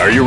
Are you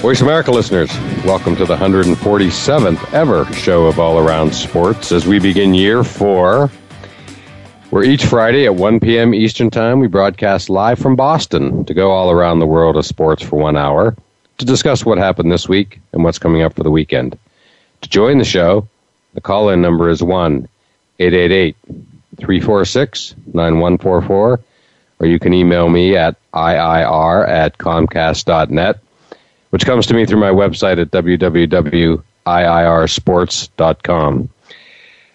Voice America listeners, welcome to the 147th ever show of All Around Sports as we begin year four. We're each Friday at 1 p.m. Eastern Time. We broadcast live from Boston to go all around the world of sports for 1 hour to discuss what happened this week and what's coming up for the weekend. To join the show, the call-in number is 1-888-346-9144, or you can email me at iir@comcast.net. which comes to me through my website at www.iirsports.com.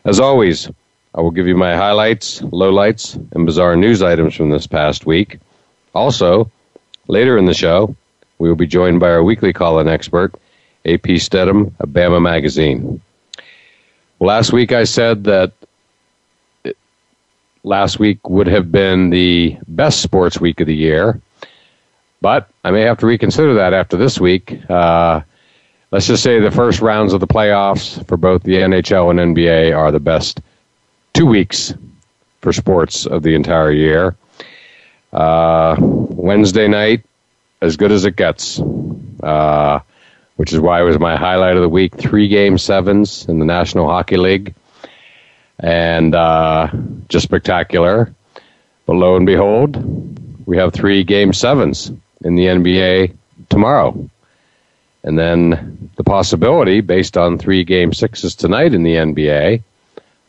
As always, I will give you my highlights, lowlights, and bizarre news items from this past week. Also, later in the show, we will be joined by our weekly call-in expert, A.P. Stedham of Bama Magazine. Last week I said that last week would have been the best sports week of the year, but I may have to reconsider that after this week. Let's just say the first rounds of the playoffs for both the NHL and NBA are the best 2 weeks for sports of the entire year. Wednesday night, as good as it gets, which is why it was my highlight of the week. 3 Game 7s in the National Hockey League, and just spectacular. But lo and behold, we have 3 Game 7s in the NBA tomorrow. And then the possibility, based on 3 Game 6s tonight in the NBA,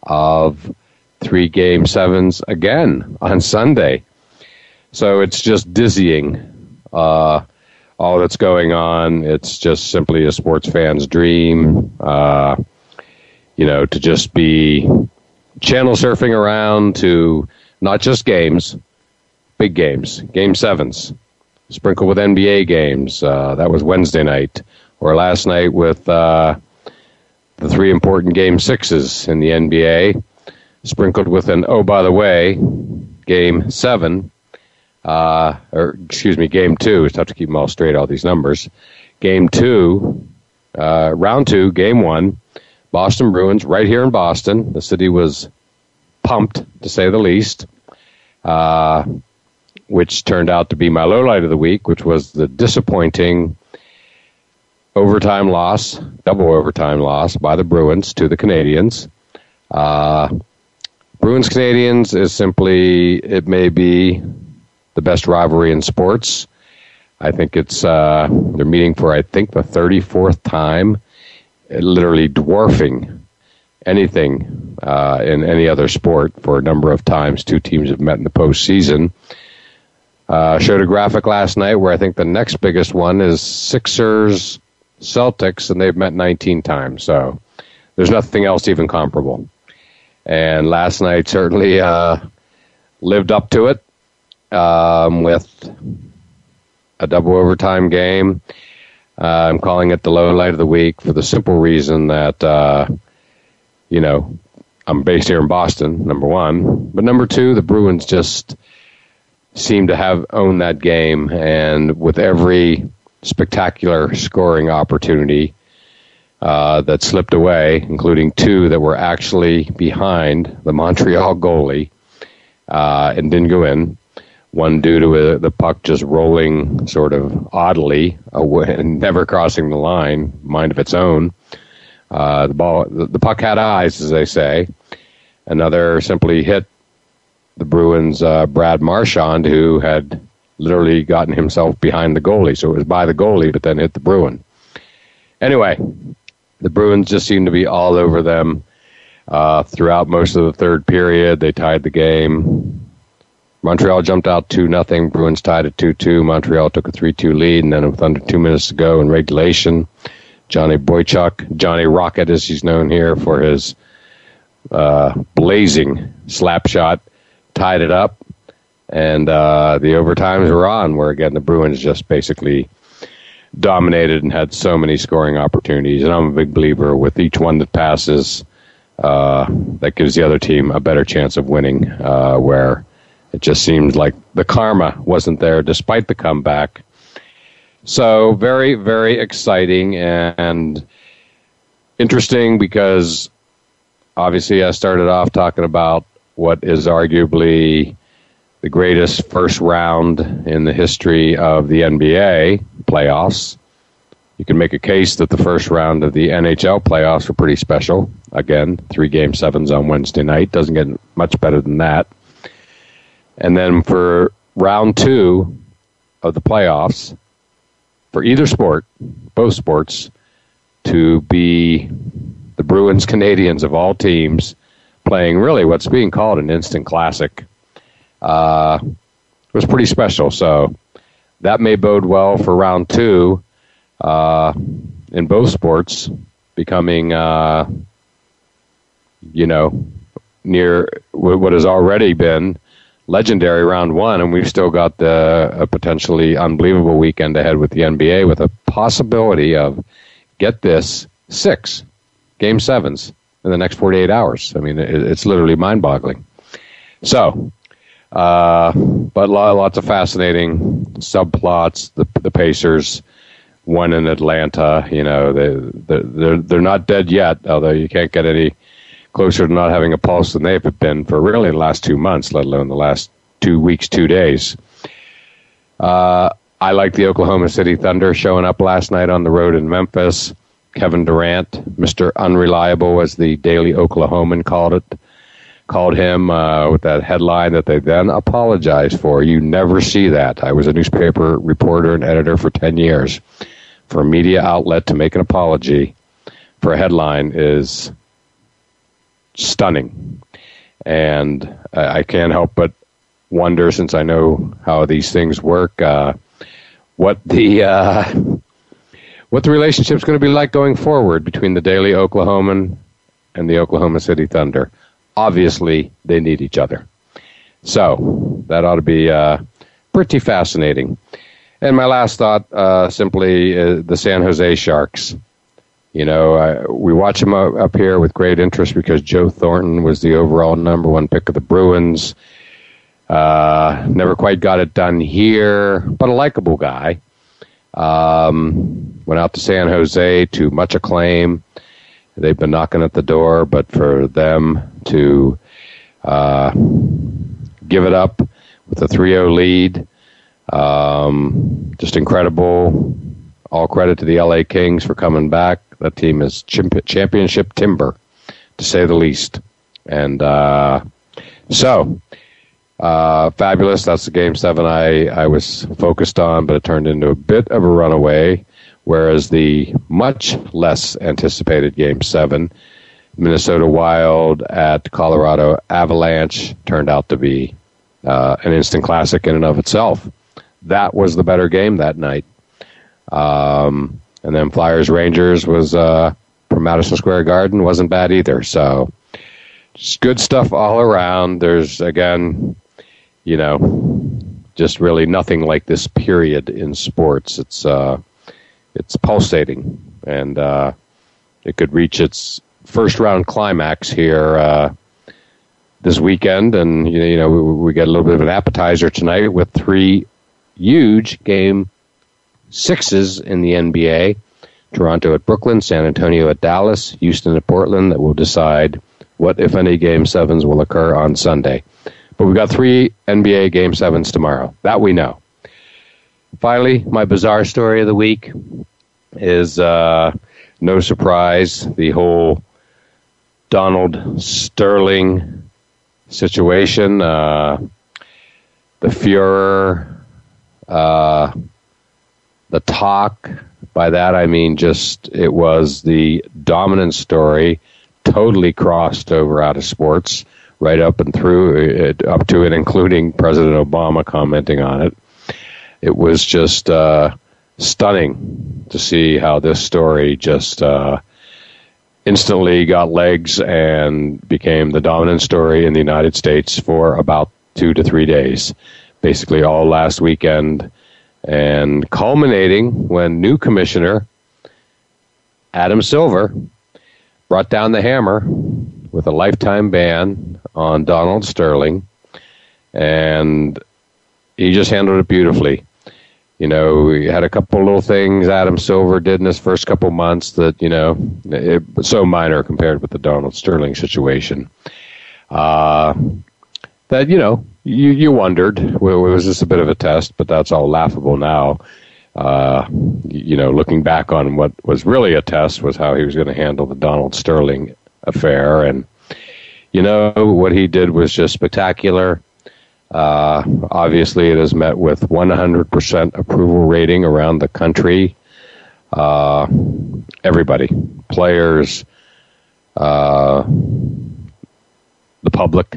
of 3 Game 7s again on Sunday. So it's just dizzying, all that's going on. It's just simply a sports fan's dream, to just be channel surfing around to not just games, big games, Game 7s, sprinkled with NBA games. That was Wednesday night, or last night with the three important Game 6s in the NBA, sprinkled with an, oh, by the way, Game 7, Game 2. It's tough to keep them all straight, all these numbers. Game 2, Round 2, Game 1, Boston Bruins, right here in Boston. The city was pumped, to say the least. Which turned out to be my lowlight of the week, which was the disappointing double overtime loss by the Bruins to the Canadiens. Bruins-Canadiens is simply, it may be the best rivalry in sports. I think it's, they're meeting for, I think, the 34th time, literally dwarfing anything in any other sport for a number of times two teams have met in the postseason. Showed a graphic last night where I think the next biggest one is Sixers-Celtics, and they've met 19 times. So there's nothing else even comparable. And last night certainly lived up to it with a double overtime game. I'm calling it the low light of the week for the simple reason that, I'm based here in Boston, number one. But number two, the Bruins just seem to have owned that game, and with every spectacular scoring opportunity that slipped away, including two that were actually behind the Montreal goalie and didn't go in, one due to the puck just rolling sort of oddly away and never crossing the line, mind of its own. The puck had eyes, as they say. Another simply hit the Bruins' Brad Marchand, who had literally gotten himself behind the goalie. So it was by the goalie, but then hit the Bruin. Anyway, the Bruins just seemed to be all over them throughout most of the third period. They tied the game. Montreal jumped out 2-0. Bruins tied at 2-2. Montreal took a 3-2 lead, and then with under 2 minutes to go in regulation, Johnny Boychuk, Johnny Rocket as he's known here for his blazing slap shot, tied it up, and the overtimes were on, where again the Bruins just basically dominated and had so many scoring opportunities. And I'm a big believer with each one that passes, that gives the other team a better chance of winning, where it just seemed like the karma wasn't there despite the comeback. So very, very exciting and interesting, because obviously I started off talking about what is arguably the greatest first round in the history of the NBA playoffs. You can make a case that the first round of the NHL playoffs were pretty special. Again, 3 Game 7s on Wednesday night. Doesn't get much better than that. And then for round 2 of the playoffs, for either sport, both sports, to be the Bruins Canadiens of all teams playing really what's being called an instant classic, was pretty special. So that may bode well for round 2 in both sports becoming, near what has already been legendary round 1, and we've still got a potentially unbelievable weekend ahead with the NBA, with a possibility of, get this, 6 Game 7s in the next 48 hours. I mean, it's literally mind-boggling. So, but lots of fascinating subplots. The Pacers won in Atlanta. They're not dead yet, although you can't get any closer to not having a pulse than they've been for really the last 2 months, let alone the last 2 weeks, 2 days. I like the Oklahoma City Thunder showing up last night on the road in Memphis. Kevin Durant, Mr. Unreliable, as the Daily Oklahoman called him with that headline that they then apologized for. You never see that. I was a newspaper reporter and editor for 10 years. For a media outlet to make an apology for a headline is stunning. And I can't help but wonder, since I know how these things work, what the relationship's going to be like going forward between the Daily Oklahoman and the Oklahoma City Thunder. Obviously, they need each other. So that ought to be pretty fascinating. And my last thought, simply, the San Jose Sharks. We watch them up here with great interest because Joe Thornton was the overall number 1 pick of the Bruins. Never quite got it done here, but a likable guy. Went out to San Jose to much acclaim. They've been knocking at the door, but for them to give it up with a 3-0 lead, just incredible. All credit to the LA Kings for coming back. That team is championship timber, to say the least. And fabulous. That's the Game 7 I was focused on, but it turned into a bit of a runaway, whereas the much less anticipated Game 7, Minnesota Wild at Colorado Avalanche, turned out to be an instant classic in and of itself. That was the better game that night. And then Flyers-Rangers was from Madison Square Garden, wasn't bad either. So just good stuff all around. There's, again, just really nothing like this period in sports. It's pulsating, and it could reach its first round climax here this weekend. And we get a little bit of an appetizer tonight with 3 huge Game 6s in the NBA: Toronto at Brooklyn, San Antonio at Dallas, Houston at Portland. That will decide what, if any, Game 7s will occur on Sunday. But we've got 3 NBA Game 7s tomorrow. That we know. Finally, my bizarre story of the week is, no surprise, the whole Donald Sterling situation. The Fuhrer, the talk, by that I mean just it was the dominant story, totally crossed over out of sports, right up and through it, up to and including President Obama commenting on it. It was just stunning to see how this story just instantly got legs and became the dominant story in the United States for about 2 to 3 days, basically all last weekend, and culminating when new commissioner Adam Silver brought down the hammer with a lifetime ban on Donald Sterling, and he just handled it beautifully. You know, we had a couple little things Adam Silver did in his first couple months that, you know, it was so minor compared with the Donald Sterling situation, that, you know, you wondered, well, was this a bit of a test? But that's all laughable now. You know, looking back on what was really a test was how he was going to handle the Donald Sterling affair. And, you know, what he did was just spectacular. Obviously, it has met with 100% approval rating around the country. Everybody, players, the public,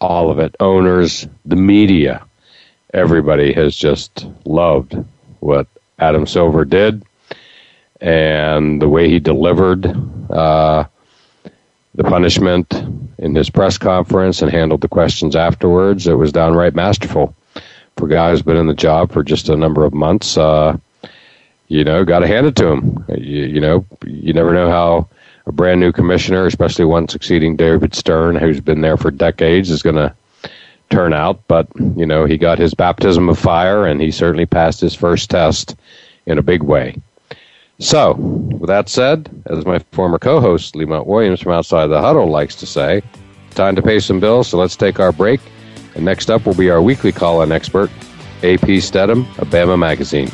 all of it, owners, the media, everybody has just loved what Adam Silver did and the way he delivered the punishment in his press conference and handled the questions afterwards. It was downright masterful. For a guy who's been in the job for just a number of months, you know, got to hand it to him. You know, you never know how a brand new commissioner, especially one succeeding David Stern, who's been there for decades, is going to turn out. But, you know, he got his baptism of fire, and he certainly passed his first test in a big way. So, with that said, as my former co-host, Lee Mount Williams from Outside the Huddle, likes to say, time to pay some bills, so let's take our break. And next up will be our weekly call-in expert, A.P. Stedham of Bama Magazine.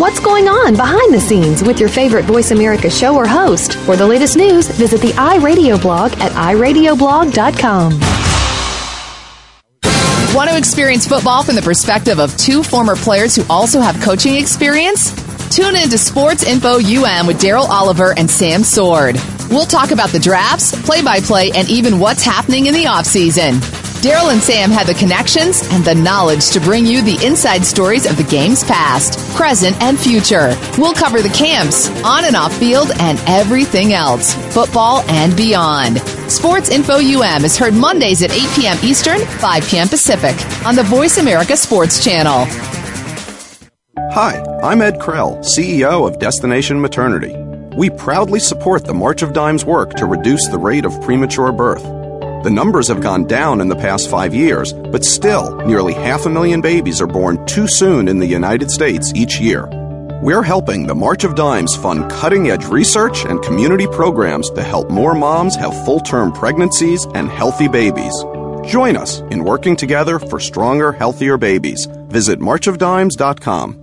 What's going on behind the scenes with your favorite Voice America show or host? For the latest news, visit the iRadio blog at iradioblog.com. Want to experience football from the perspective of two former players who also have coaching experience? Tune in to Sports Info UM with Daryl Oliver and Sam Sword. We'll talk about the drafts, play-by-play, and even what's happening in the offseason. Daryl and Sam have the connections and the knowledge to bring you the inside stories of the game's past, present, and future. We'll cover the camps, on and off field, and everything else, football and beyond. Sports Info UM is heard Mondays at 8 p.m. Eastern, 5 p.m. Pacific on the Voice America Sports Channel. Hi, I'm Ed Krell, CEO of Destination Maternity. We proudly support the March of Dimes work to reduce the rate of premature birth. The numbers have gone down in the past 5 years, but still, nearly 500,000 babies are born too soon in the United States each year. We're helping the March of Dimes fund cutting-edge research and community programs to help more moms have full-term pregnancies and healthy babies. Join us in working together for stronger, healthier babies. Visit marchofdimes.com.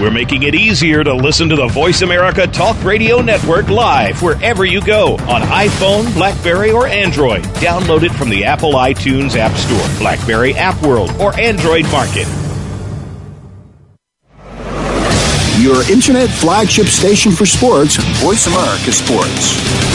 We're making it easier to listen to the Voice America Talk Radio Network live wherever you go on iPhone, BlackBerry, or Android. Download it from the Apple iTunes App Store, BlackBerry App World, or Android Market. Your internet flagship station for sports, Voice America Sports.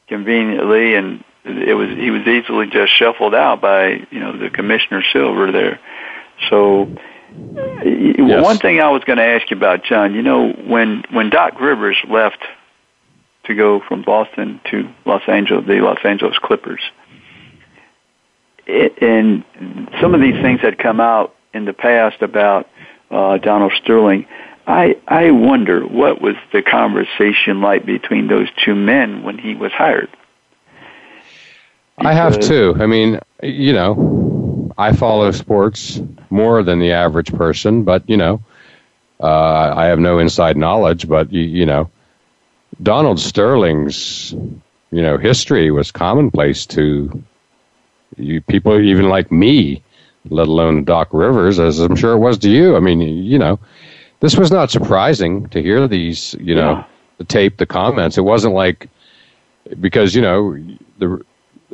conveniently, and he was easily just shuffled out by, you know, the Commissioner Silver there. So yes. One thing I was going to ask you about, John, you know, when Doc Rivers left to go from Boston to Los Angeles, the Los Angeles Clippers. And some of these things had come out in the past about Donald Sterling. I wonder what was the conversation like between those two men when he was hired. I have too. I mean, you know, I follow sports more than the average person, but, you know, I have no inside knowledge, but, you know, Donald Sterling's, you know, history was commonplace to people even like me, let alone Doc Rivers, as I'm sure it was to you. I mean, you know, this was not surprising to hear these, you know, the tape, the comments. It wasn't like, because, you know, the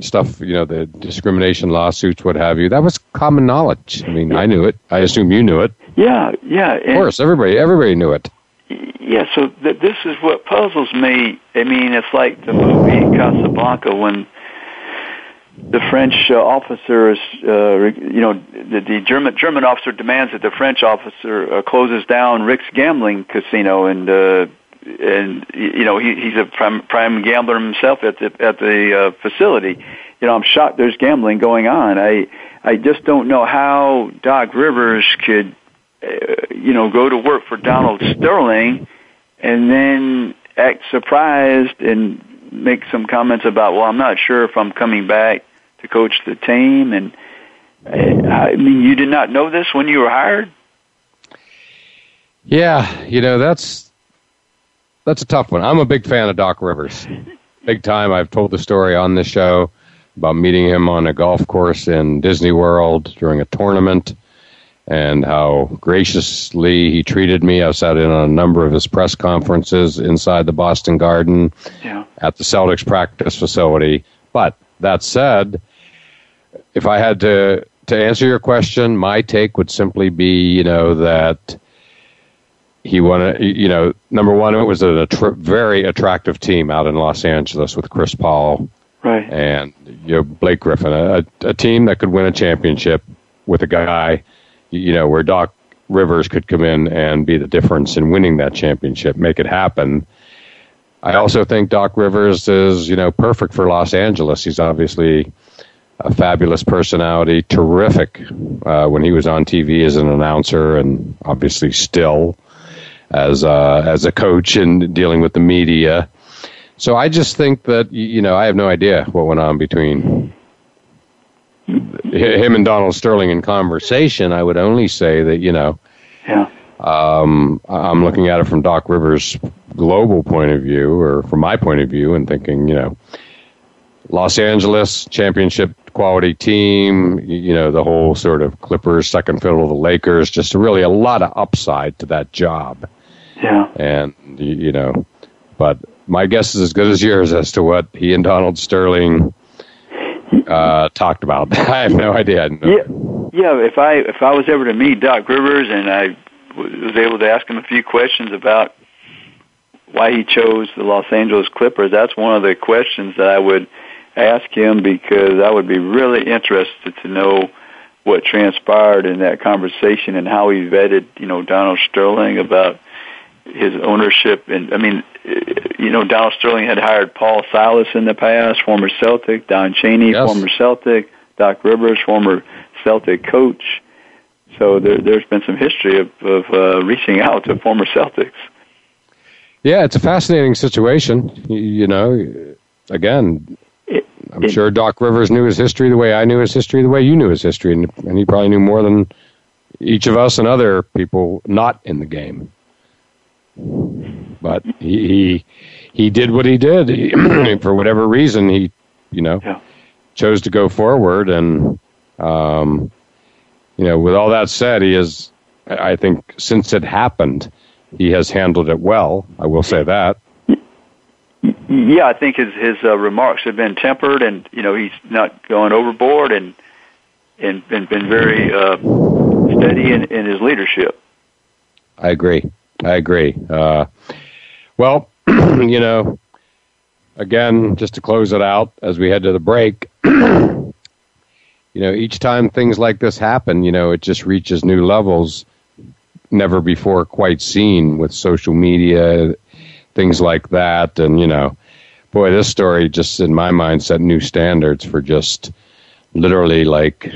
stuff, you know, the discrimination lawsuits, what have you, that was common knowledge. I mean, I knew it. I assume you knew it. Yeah. Of course, everybody knew it. Yeah, so this is what puzzles me. I mean, it's like the movie Casablanca when the French officer is, you know, the German officer demands that the French officer closes down Rick's gambling casino, and you know, he's a prime gambler himself at the facility. You know, I'm shocked there's gambling going on. I just don't know how Doc Rivers could, you know, go to work for Donald Sterling and then act surprised and make some comments about, well, I'm not sure if I'm coming back to coach the team. And I mean, you did not know this when you were hired? Yeah, you know, that's a tough one. I'm a big fan of Doc Rivers. Big time. I've told the story on this show about meeting him on a golf course in Disney World during a tournament and how graciously he treated me. I sat in on a number of his press conferences inside the Boston Garden at the Celtics practice facility. But that said, if I had to answer your question, my take would simply be, you know, that he wanted, you know, number one, it was a very attractive team out in Los Angeles with Chris Paul and, you know, Blake Griffin, a team that could win a championship with a guy, you know, where Doc Rivers could come in and be the difference in winning that championship, make it happen. I also think Doc Rivers is, you know, perfect for Los Angeles. He's obviously a fabulous personality, terrific when he was on TV as an announcer and obviously still as a coach and dealing with the media. So I just think that, you know, I have no idea what went on between him and Donald Sterling in conversation. I would only say that, you know, I'm looking at it from Doc Rivers' global point of view, or from my point of view, and thinking, you know, Los Angeles, championship quality team, you know, the whole sort of Clippers, second fiddle of the Lakers, just really a lot of upside to that job. Yeah. And, you know, but my guess is as good as yours as to what he and Donald Sterling talked about. I have no idea. Yeah. If I was ever to meet Doc Rivers and I was able to ask him a few questions about why he chose the Los Angeles Clippers, that's one of the questions that I would ask him, because I would be really interested to know what transpired in that conversation and how he vetted, you know, Donald Sterling about his ownership. And I mean, you know, Donald Sterling had hired Paul Silas in the past, former Celtic, Don Chaney, former Celtic, Doc Rivers, former Celtic coach. So there's been some history of reaching out to former Celtics. Yeah, it's a fascinating situation. You know, again, I'm sure Doc Rivers knew his history the way I knew his history, the way you knew his history, and he probably knew more than each of us and other people not in the game. But he did what he did. For whatever reason, he, you know, chose to go forward. And, you know, with all that said, he is, I think, since it happened, he has handled it well. I will say that. Yeah, I think his remarks have been tempered, and, you know, he's not going overboard, and been very steady in his leadership. I agree. Well, you know, again, just to close it out as we head to the break, you know, each time things like this happen, you know, it just reaches new levels never before quite seen with social media, things like that. And, you know, boy, this story just, in my mind, set new standards for just literally like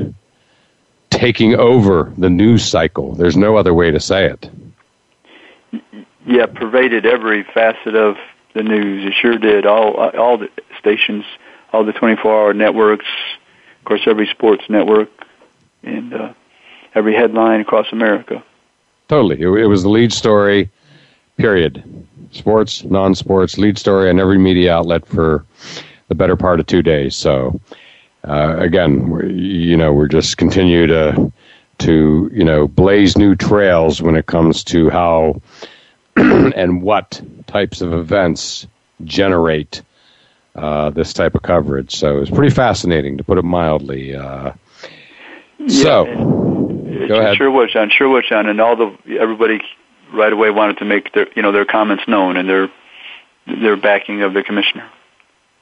taking over the news cycle. There's no other way to say it. Yeah, pervaded every facet of the news. It sure did. All the stations all the 24-hour networks, of course, every sports network, and every headline across America. Totally. It was the lead story, period. Sports, non-sports, lead story on every media outlet for the better part of 2 days. So, again, we're just continue to blaze new trails when it comes to how and what types of events generate this type of coverage. So it's pretty fascinating, to put it mildly. Go ahead. Sure was, John. And everybody right away wanted to make their comments known and their backing of the commissioner.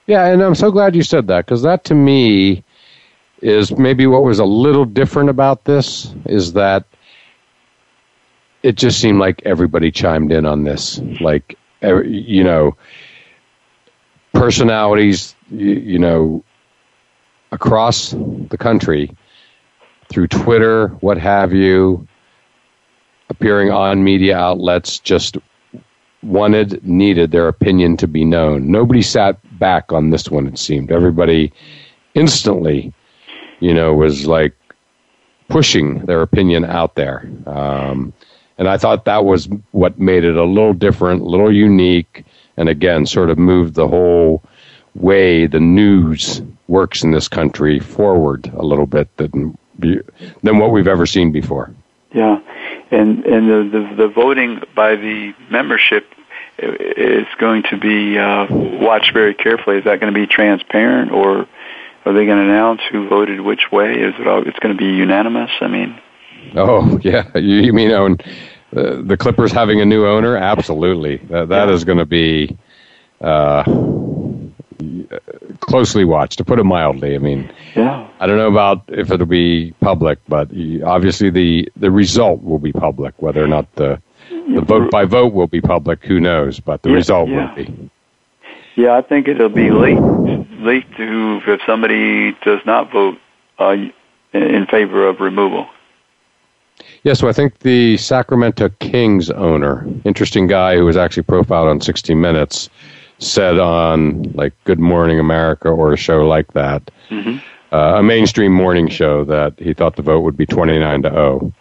Yeah, and I'm so glad you said that, because that to me is maybe what was a little different about this, is that it just seemed like everybody chimed in on this. Like, personalities, across the country, through Twitter, what have you, appearing on media outlets, just needed their opinion to be known. Nobody sat back on this one, it seemed. Everybody instantly, was like pushing their opinion out there. And I thought that was what made it a little different, a little unique, and again, sort of moved the whole way the news works in this country forward a little bit than what we've ever seen before. Yeah, and the voting by the membership is going to be watched very carefully. Is that going to be transparent, or are they going to announce who voted which way? Is it it's going to be unanimous? I mean. Oh, yeah. You mean the Clippers having a new owner? Absolutely. That is going to be closely watched, to put it mildly. I mean, I don't know about if it'll be public, but obviously the result will be public. Whether or not the vote by vote will be public, who knows? But the result will be. Yeah, I think it'll be leaked to if somebody does not vote in favor of removal. Yeah, so I think the Sacramento Kings owner, interesting guy who was actually profiled on 60 Minutes, said on like Good Morning America or a show like that, a mainstream morning show, that he thought the vote would be 29-0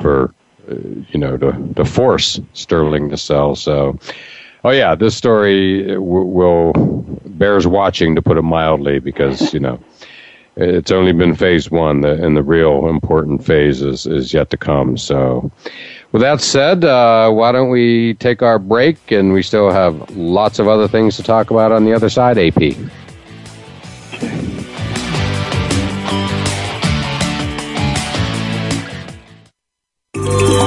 for to force Sterling to sell. So, this story bears watching, to put it mildly, because it's only been phase one, and the real important phase is yet to come. So with that said, why don't we take our break, and we still have lots of other things to talk about on the other side, AP.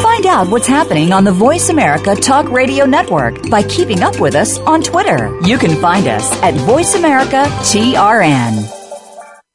Find out what's happening on the Voice America Talk Radio Network by keeping up with us on Twitter. You can find us at VoiceAmericaTRN.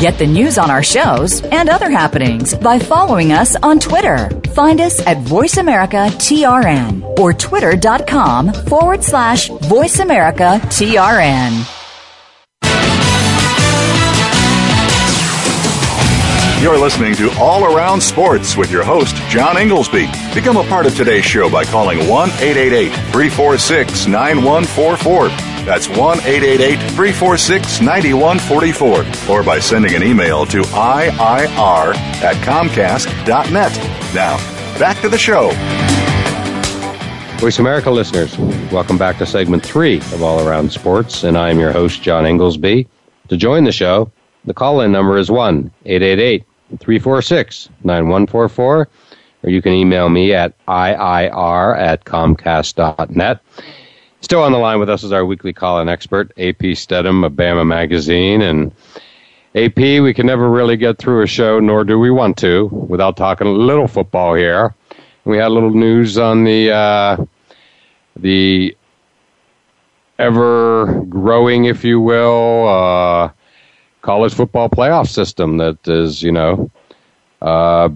Get the news on our shows and other happenings by following us on Twitter. Find us at VoiceAmericaTRN or twitter.com/VoiceAmericaTRN. You're listening to All Around Sports with your host, John Inglesby. Become a part of today's show by calling 1-888-346-9144. That's 1-888-346-9144, or by sending an email to IIR@comcast.net. Now, back to the show. Voice America listeners, welcome back to segment 3 of All Around Sports, and I am your host, John Inglesby. To join the show, the call-in number is 1-888-346-9144, or you can email me at iir@comcast.net. Still on the line with us is our weekly call-in expert, A.P. Stedham of Bama Magazine. And A.P., we can never really get through a show, nor do we want to, without talking a little football here. We had a little news on the ever-growing, if you will, college football playoff system that is,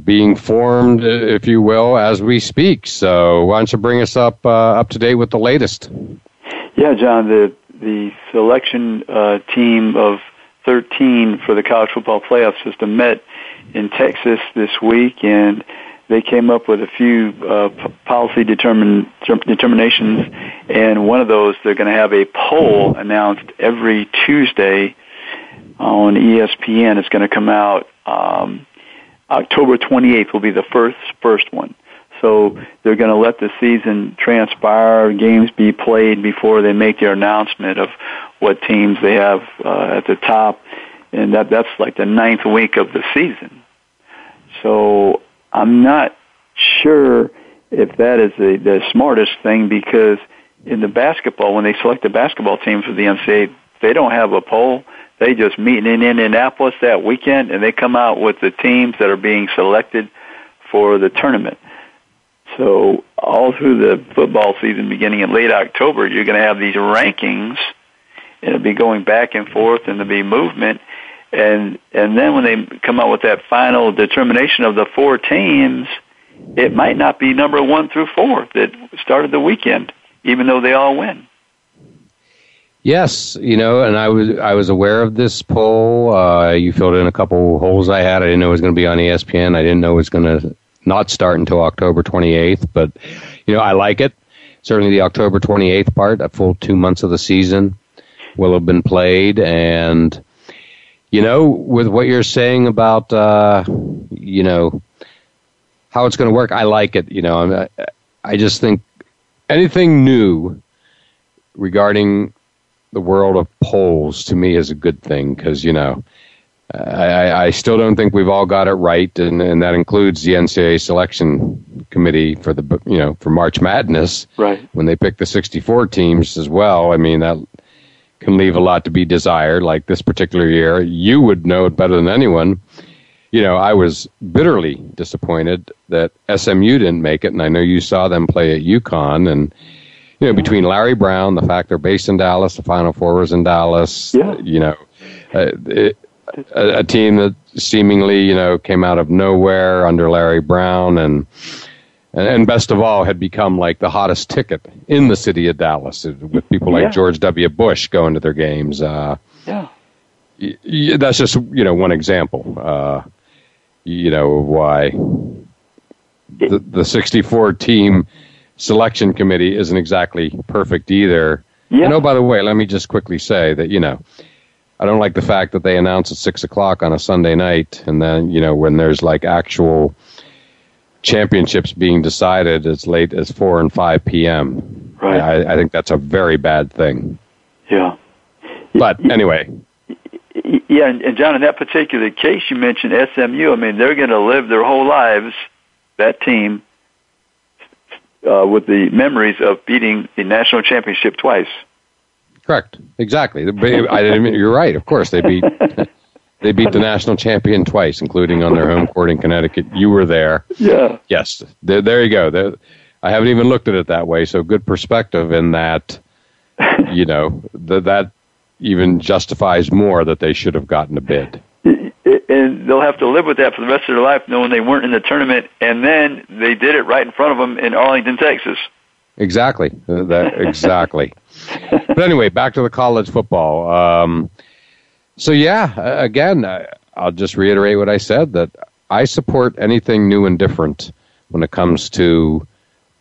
being formed, if you will, as we speak. So why don't you bring us up to date with the latest? Yeah, John, the selection team of 13 for the college football playoff system met in Texas this week, and they came up with a few policy determinations, and one of those, they're going to have a poll announced every Tuesday on ESPN. It's going to come out October 28th will be the first one. So they're going to let the season transpire, games be played before they make their announcement of what teams they have at the top, and that's like the 9th week of the season. So I'm not sure if that is the smartest thing, because in the basketball, when they select the basketball team for the NCAA, they don't have a poll. They just meet in Indianapolis that weekend, and they come out with the teams that are being selected for the tournament. So all through the football season, beginning in late October, you're going to have these rankings, and it'll be going back and forth, and there'll be movement. And then when they come out with that final determination of the four teams, it might not be number 1 through 4 that started the weekend, even though they all win. Yes, and I was aware of this poll. You filled in a couple holes I had. I didn't know it was going to be on ESPN. I didn't know it was going to not start until October 28th. But, I like it. Certainly the October 28th part, a full 2 months of the season will have been played. And with what you're saying about, how it's going to work, I like it. I just think anything new regarding the world of polls to me is a good thing, because, I still don't think we've all got it right, and that includes the NCAA selection committee for the, for March Madness. Right. When they pick the 64 teams as well, I mean, that can leave a lot to be desired, like this particular year. You would know it better than anyone. I was bitterly disappointed that SMU didn't make it, and I know you saw them play at UConn, and, between Larry Brown, the fact they're based in Dallas, the Final Four was in Dallas, a team that seemingly, came out of nowhere under Larry Brown, and best of all, had become like the hottest ticket in the city of Dallas, with people like George W. Bush going to their games. That's just one example. Why the 64 team selection committee isn't exactly perfect either. Yeah. And by the way, let me just quickly say that I don't like the fact that they announce at 6:00 on a Sunday night, and then when there's like actual championships being decided as late as 4 and 5 p.m. Right. I think that's a very bad thing. Yeah. But anyway. Yeah, and John, in that particular case you mentioned SMU, I mean, they're going to live their whole lives, that team, with the memories of beating the national championship twice. Correct. Exactly. You're right. Of course, they beat They beat the national champion twice, including on their home court in Connecticut. You were there. Yeah. Yes. There you go. I haven't even looked at it that way, so good perspective in that, that even justifies more that they should have gotten a bid. And they'll have to live with that for the rest of their life, knowing they weren't in the tournament, and then they did it right in front of them in Arlington, Texas. Exactly. Exactly. But anyway, back to the college football. So, again, I'll just reiterate what I said, that I support anything new and different when it comes to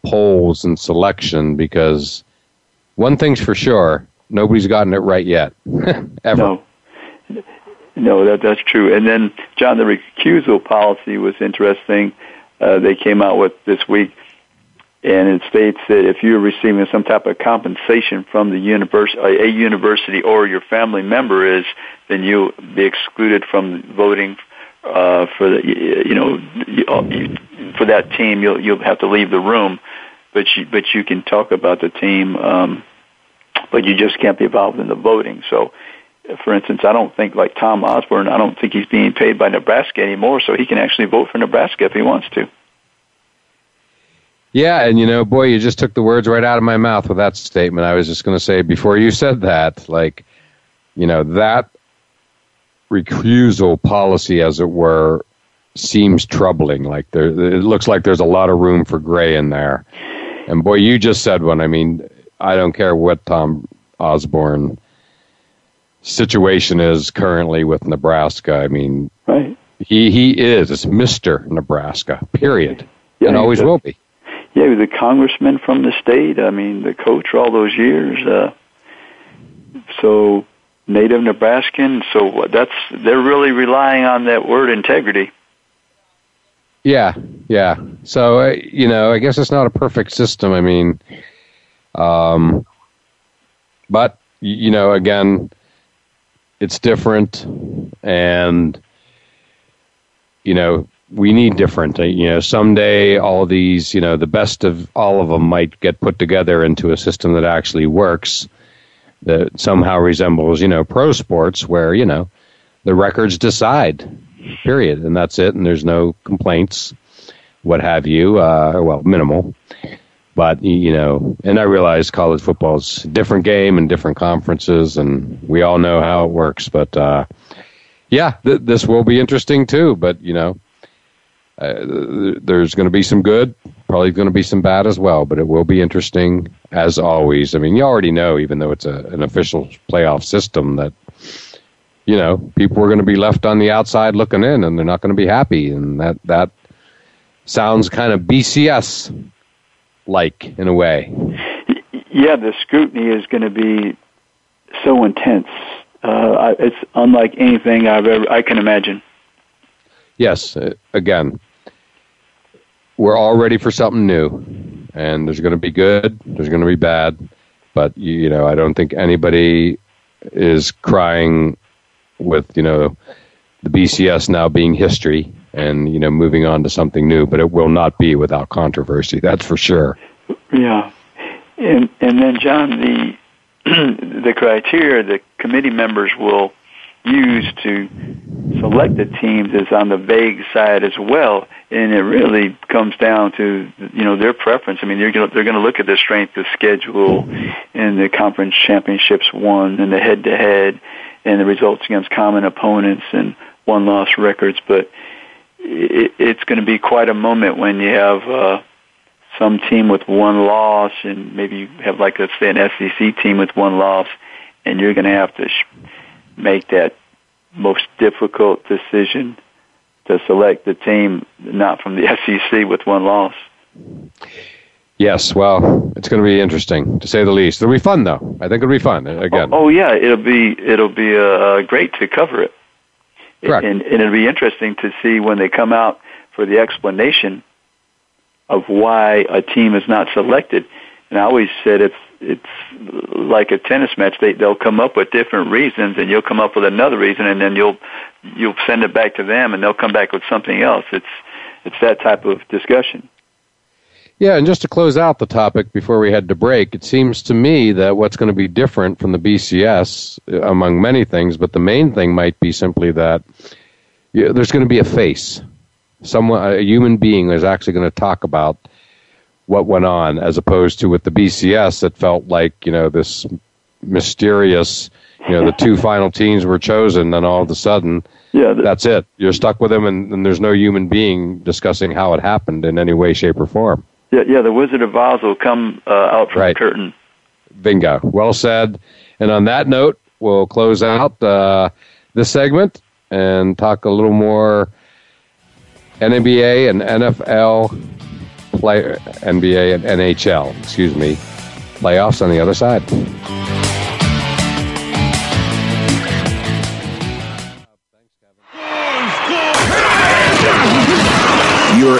polls and selection, because one thing's for sure, nobody's gotten it right yet, ever. No, that's true. And then, John, the recusal policy was interesting. They came out with this week. And it states that if you're receiving some type of compensation from the university or your family member is, then you'll be excluded from voting for the, for that team. You'll have to leave the room, but you can talk about the team, but you just can't be involved in the voting. So, for instance, I don't think like Tom Osborne. I don't think he's being paid by Nebraska anymore, so he can actually vote for Nebraska if he wants to. Yeah, and you just took the words right out of my mouth with that statement. I was just going to say before you said that, that recusal policy, as it were, seems troubling. Like it looks like there's a lot of room for gray in there. And boy, you just said one. I mean, I don't care what Tom Osborne situation is currently with Nebraska. I mean, right. He is. It's Mr. Nebraska, period. Yeah, and always will be. Yeah, he was a congressman from the state. I mean, the coach for all those years. So, native Nebraskan. So they're really relying on that word integrity. Yeah. So, I guess it's not a perfect system. I mean, but, again, it's different, and, we need different. Someday all these, the best of all of them might get put together into a system that actually works, that somehow resembles, pro sports where, the records decide, period. And that's it. And there's no complaints, what have you, minimal. But, and I realize college football's a different game and different conferences, and we all know how it works. But, this will be interesting too. But, there's going to be some good, probably going to be some bad as well, but it will be interesting as always. I mean, you already know, even though it's an official playoff system, that people are going to be left on the outside looking in, and they're not going to be happy. And that sounds kind of BCS like in a way. Yeah, the scrutiny is going to be so intense. It's unlike anything I can imagine. Yes, again. We're all ready for something new, and there's going to be good, there's going to be bad, but, I don't think anybody is crying with, the BCS now being history and, moving on to something new, but it will not be without controversy, that's for sure. Yeah. And then, John, the criteria the committee members will use to select the teams is on the vague side as well, and it really comes down to their preference. I mean, they're going to look at the strength of schedule and the conference championships won and the head-to-head and the results against common opponents and one-loss records, but it's going to be quite a moment when you have some team with one loss, and maybe you have, like, let's say, an SEC team with one loss, and you're going to have to make that most difficult decision to select the team not from the SEC with one loss. Yes, well, it's going to be interesting, to say the least. It'll be fun, though. I think it'll be fun, again. Oh yeah, it'll be great to cover it. Correct. And it'll be interesting to see when they come out for the explanation of why a team is not selected. And I always said it's like a tennis match. They'll come up with different reasons, and you'll come up with another reason, and then you'll send it back to them, and they'll come back with something else. It's that type of discussion. Yeah, and just to close out the topic before we head to break, it seems to me that what's going to be different from the BCS, among many things, but the main thing might be simply that there's going to be a face. Someone, a human being, is actually going to talk about what went on, as opposed to with the BCS that felt like, this mysterious, the two final teams were chosen, and all of a sudden, that's it. You're stuck with them, and there's no human being discussing how it happened in any way, shape, or form. Yeah, the Wizard of Oz will come out from the curtain. Bingo. Well said. And on that note, we'll close out this segment and talk a little more NBA and NBA and NHL, playoffs on the other side. Your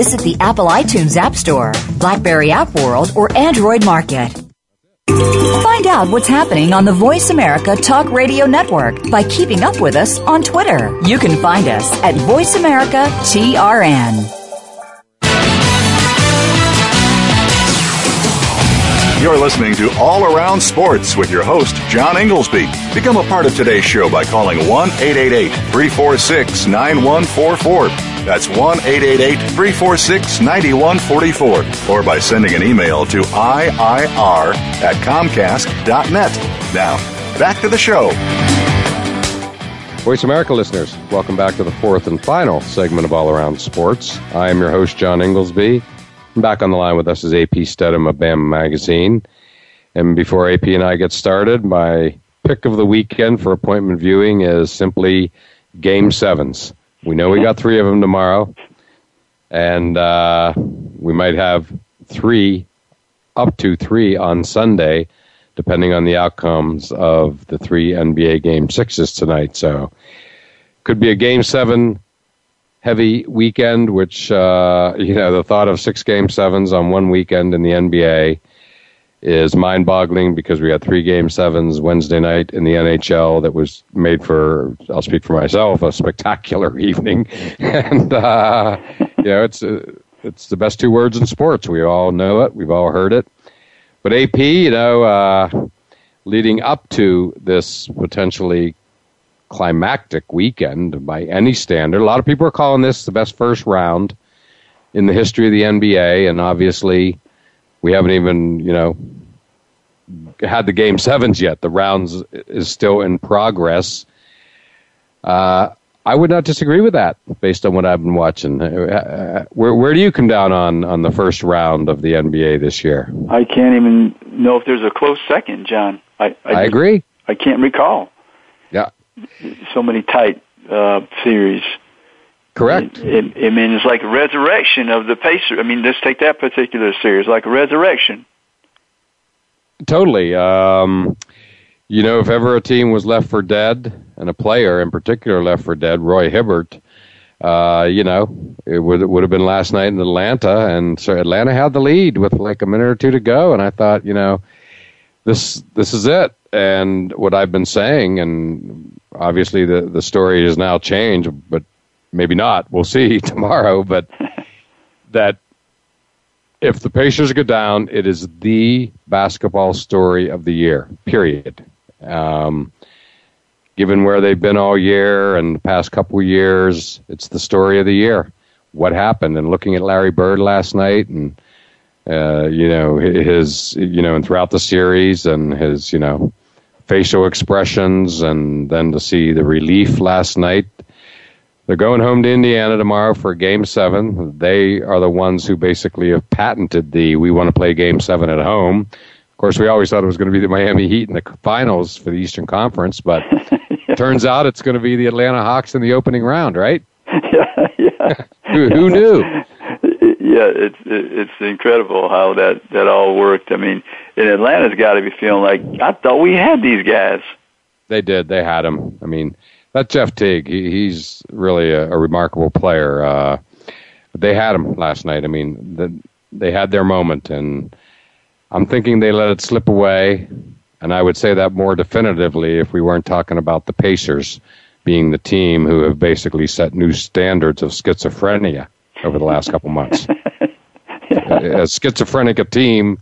Visit the Apple iTunes App Store, BlackBerry App World, or Android Market. Find out what's happening on the Voice America Talk Radio Network by keeping up with us on Twitter. You can find us at VoiceAmericaTRN. You're listening to All Around Sports with your host, John Inglesby. Become a part of today's show by calling 1-888-346-9144. That's 1-888-346-9144, or by sending an email to IIR@comcast.net. Now, back to the show. Voice America listeners, welcome back to the fourth and final segment of All Around Sports. I am your host, John Inglesby. And back on the line with us is A.P. Stedham of Bama Magazine. And before A.P. and I get started, my pick of the weekend for appointment viewing is simply Game 7s. We know we got three of them tomorrow, and we might have up to three on Sunday, depending on the outcomes of the three NBA Game 6s tonight. So could be a Game 7 heavy weekend, which, the thought of 6 Game 7s on one weekend in the NBA is mind-boggling, because we had 3 Game 7s Wednesday night in the NHL that was made for, I'll speak for myself, a spectacular evening. And, it's the best two words in sports. We all know it. We've all heard it. But AP, leading up to this potentially climactic weekend by any standard, a lot of people are calling this the best first round in the history of the NBA, and obviously we haven't even, had the Game 7s yet. The rounds is still in progress. I would not disagree with that based on what I've been watching. Where do you come down on the first round of the NBA this year? I can't even know if there's a close second, John. I agree. I can't recall. Yeah. So many tight series. Correct. It's like a resurrection of the Pacers. I mean, let's take that particular series, like a resurrection. Totally. If ever a team was left for dead, and a player in particular left for dead, Roy Hibbert, it would have been last night in Atlanta. And so Atlanta had the lead with like a minute or two to go. And I thought, this is it. And what I've been saying, and obviously the story has now changed, but maybe not, we'll see tomorrow, but that if the Pacers go down, it is the basketball story of the year, period. Given where they've been all year and the past couple of years, it's the story of the year. What happened? And looking at Larry Bird last night and, and throughout the series and his, facial expressions, and then to see the relief last night. They're going home to Indiana tomorrow for Game 7. They are the ones who basically have patented we want to play Game 7 at home. Of course, we always thought it was going to be the Miami Heat in the finals for the Eastern Conference, but it turns out it's going to be the Atlanta Hawks in the opening round, right? Yeah. Who knew? Yeah, it's incredible how that all worked. I mean, and Atlanta's got to be feeling like, I thought we had these guys. They did. They had them. I mean, that's Jeff Teague. He's really a remarkable player. They had him last night. I mean, they had their moment, and I'm thinking they let it slip away, and I would say that more definitively if we weren't talking about the Pacers being the team who have basically set new standards of schizophrenia over the last couple months. Yeah. As schizophrenic a team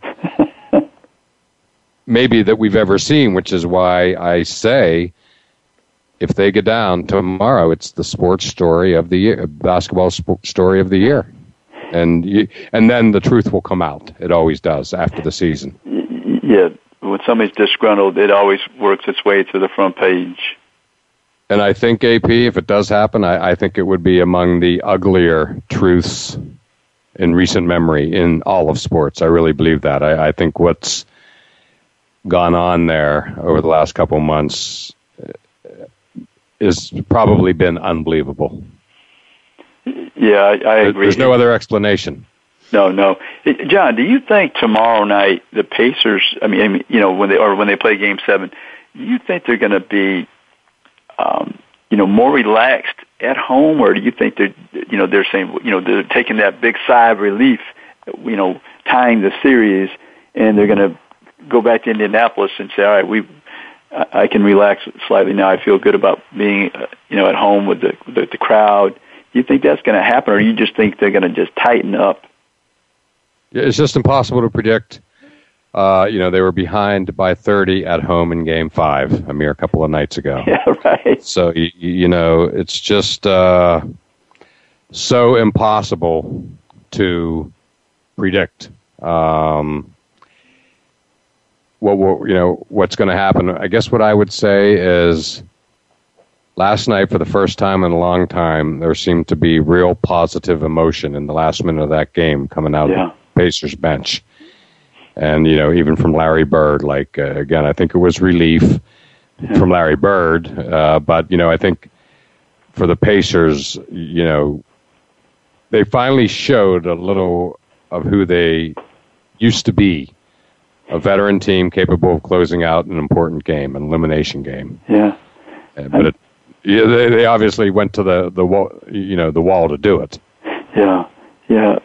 maybe that we've ever seen, which is why I say, if they get down tomorrow, it's the sports story of the year, basketball story of the year, and then the truth will come out. It always does after the season. Yeah, when somebody's disgruntled, it always works its way to the front page. And I think, AP, if it does happen, I think it would be among the uglier truths in recent memory in all of sports. I really believe that. I think what's gone on there over the last couple months is probably been unbelievable. Yeah, I agree. There's no other explanation. No. John, do you think tomorrow night the Pacers? When they play Game 7, do you think they're going to be, more relaxed at home, or do you think they're saying, they're taking that big sigh of relief, tying the series, and they're going to go back to Indianapolis and say, all right, I can relax slightly now. I feel good about being, at home with the crowd. Do you think that's going to happen, or you just think they're going to just tighten up? It's just impossible to predict. They were behind by 30 at home in Game 5 a mere couple of nights ago. Yeah, right. So, it's just so impossible to predict what's going to happen. I guess what I would say is last night, for the first time in a long time, there seemed to be real positive emotion in the last minute of that game coming out of the Pacers bench. And, even from Larry Bird, again, I think it was relief from Larry Bird. But, I think for the Pacers, they finally showed a little of who they used to be, a veteran team capable of closing out an important game, an elimination game. Yeah. But they obviously went to the wall to do it. Yeah, yeah.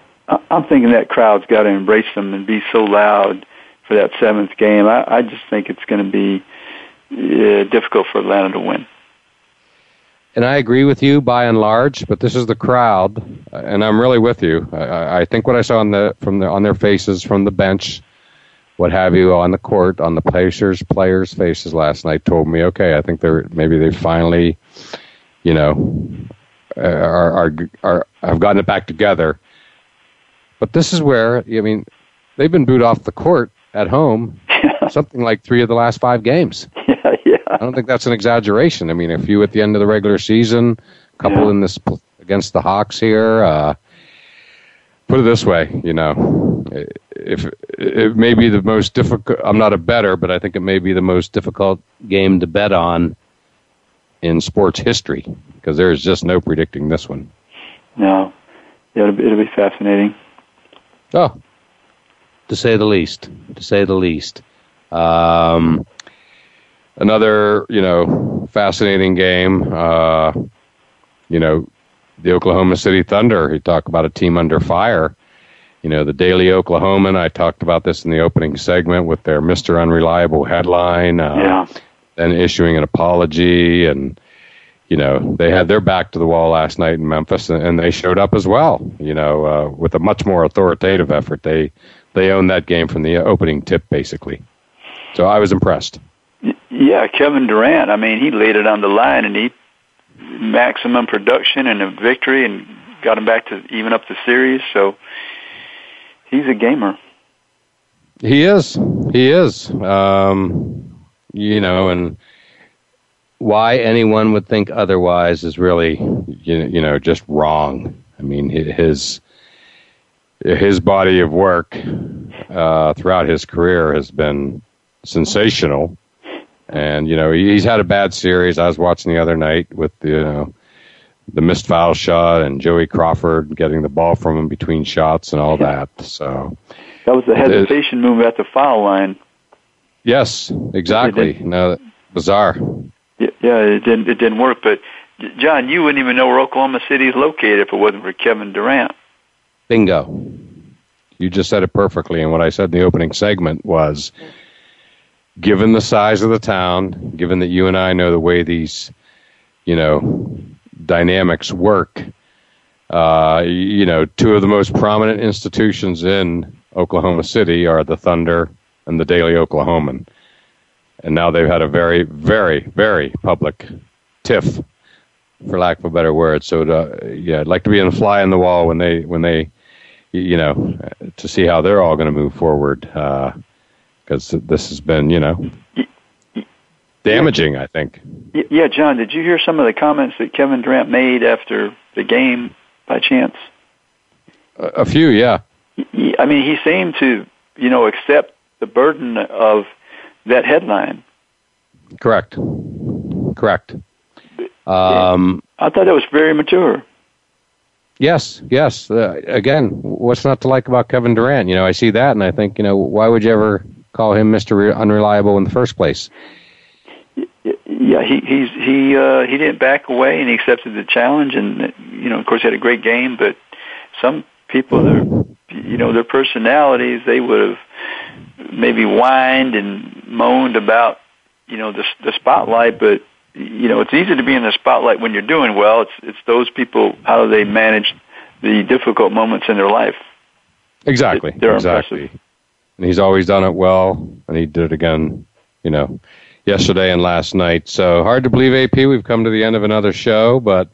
I'm thinking that crowd's got to embrace them and be so loud for that 7th game. I just think it's going to be difficult for Atlanta to win. And I agree with you by and large, but this is the crowd, and I'm really with you. I think what I saw on their faces, from the bench, what have you, on the court, on the players' faces last night told me, okay, I think they finally, have gotten it back together. But this is where, they've been booed off the court at home something like 3 of the last 5 games. Yeah. I don't think that's an exaggeration. A few at the end of the regular season, a couple in this against the Hawks here. Put it this way, if it may be the most difficult. I'm not a bettor, but I think it may be the most difficult game to bet on in sports history, because there is just no predicting this one. No, it'll be fascinating. Oh, to say the least. Another, fascinating game, the Oklahoma City Thunder. You talk about a team under fire. The Daily Oklahoman, I talked about this in the opening segment with their Mr. Unreliable headline, then issuing an apology. And, they had their back to the wall last night in Memphis, and they showed up as well, with a much more authoritative effort. They owned that game from the opening tip, basically. So I was impressed. Yeah, Kevin Durant, he laid it on the line, and he maximum production and a victory and got him back to even up the series. So he's a gamer. He is. And why anyone would think otherwise is really, just wrong. His body of work throughout his career has been sensational, and he's had a bad series. I was watching the other night with the missed foul shot and Joey Crawford getting the ball from him between shots and all that. So that was the hesitation move at the foul line. Yes, exactly. No, bizarre. Yeah, it didn't work. But, John, you wouldn't even know where Oklahoma City is located if it wasn't for Kevin Durant. Bingo. You just said it perfectly. And what I said in the opening segment was, given the size of the town, given that you and I know the way these, dynamics work, 2 of the most prominent institutions in Oklahoma City are the Thunder and the Daily Oklahoman. And now they've had a very, very, very public tiff, for lack of a better word. So, I'd like to be a fly on the wall when they, to see how they're all going to move forward, because this has been, damaging, I think. Yeah, John, did you hear some of the comments that Kevin Durant made after the game, by chance? A few, yeah. I mean, he seemed to, you know, accept the burden of that headline. Correct. I thought that was very mature. Yes. Again, what's not to like about Kevin Durant? You know, I see that and I think, you know, why would you ever call him Mr. Unreliable in the first place? Yeah, he didn't back away and he accepted the challenge and, you know, of course he had a great game, but some people, their personalities, they would have maybe whined and moaned about, you know, the spotlight, but, you know, it's easy to be in the spotlight when you're doing well. It's those people, how do they manage the difficult moments in their life? Exactly. They're impressive. And he's always done it well, and he did it again, you know, yesterday and last night. So hard to believe, AP, we've come to the end of another show, but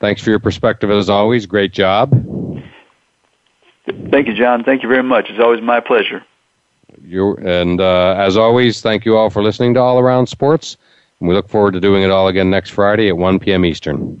thanks for your perspective as always. Great job. Thank you, John. Thank you very much. It's always my pleasure. And as always, thank you all for listening to All Around Sports. And we look forward to doing it all again next Friday at 1 p.m. Eastern.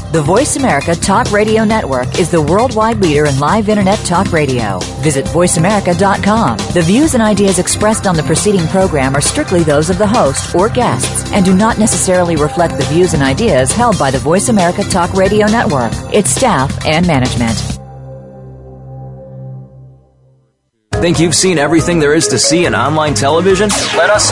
The Voice America Talk Radio Network is the worldwide leader in live Internet talk radio. Visit voiceamerica.com. The views and ideas expressed on the preceding program are strictly those of the host or guests and do not necessarily reflect the views and ideas held by the Voice America Talk Radio Network, its staff, and management. Think you've seen everything there is to see in online television? Let us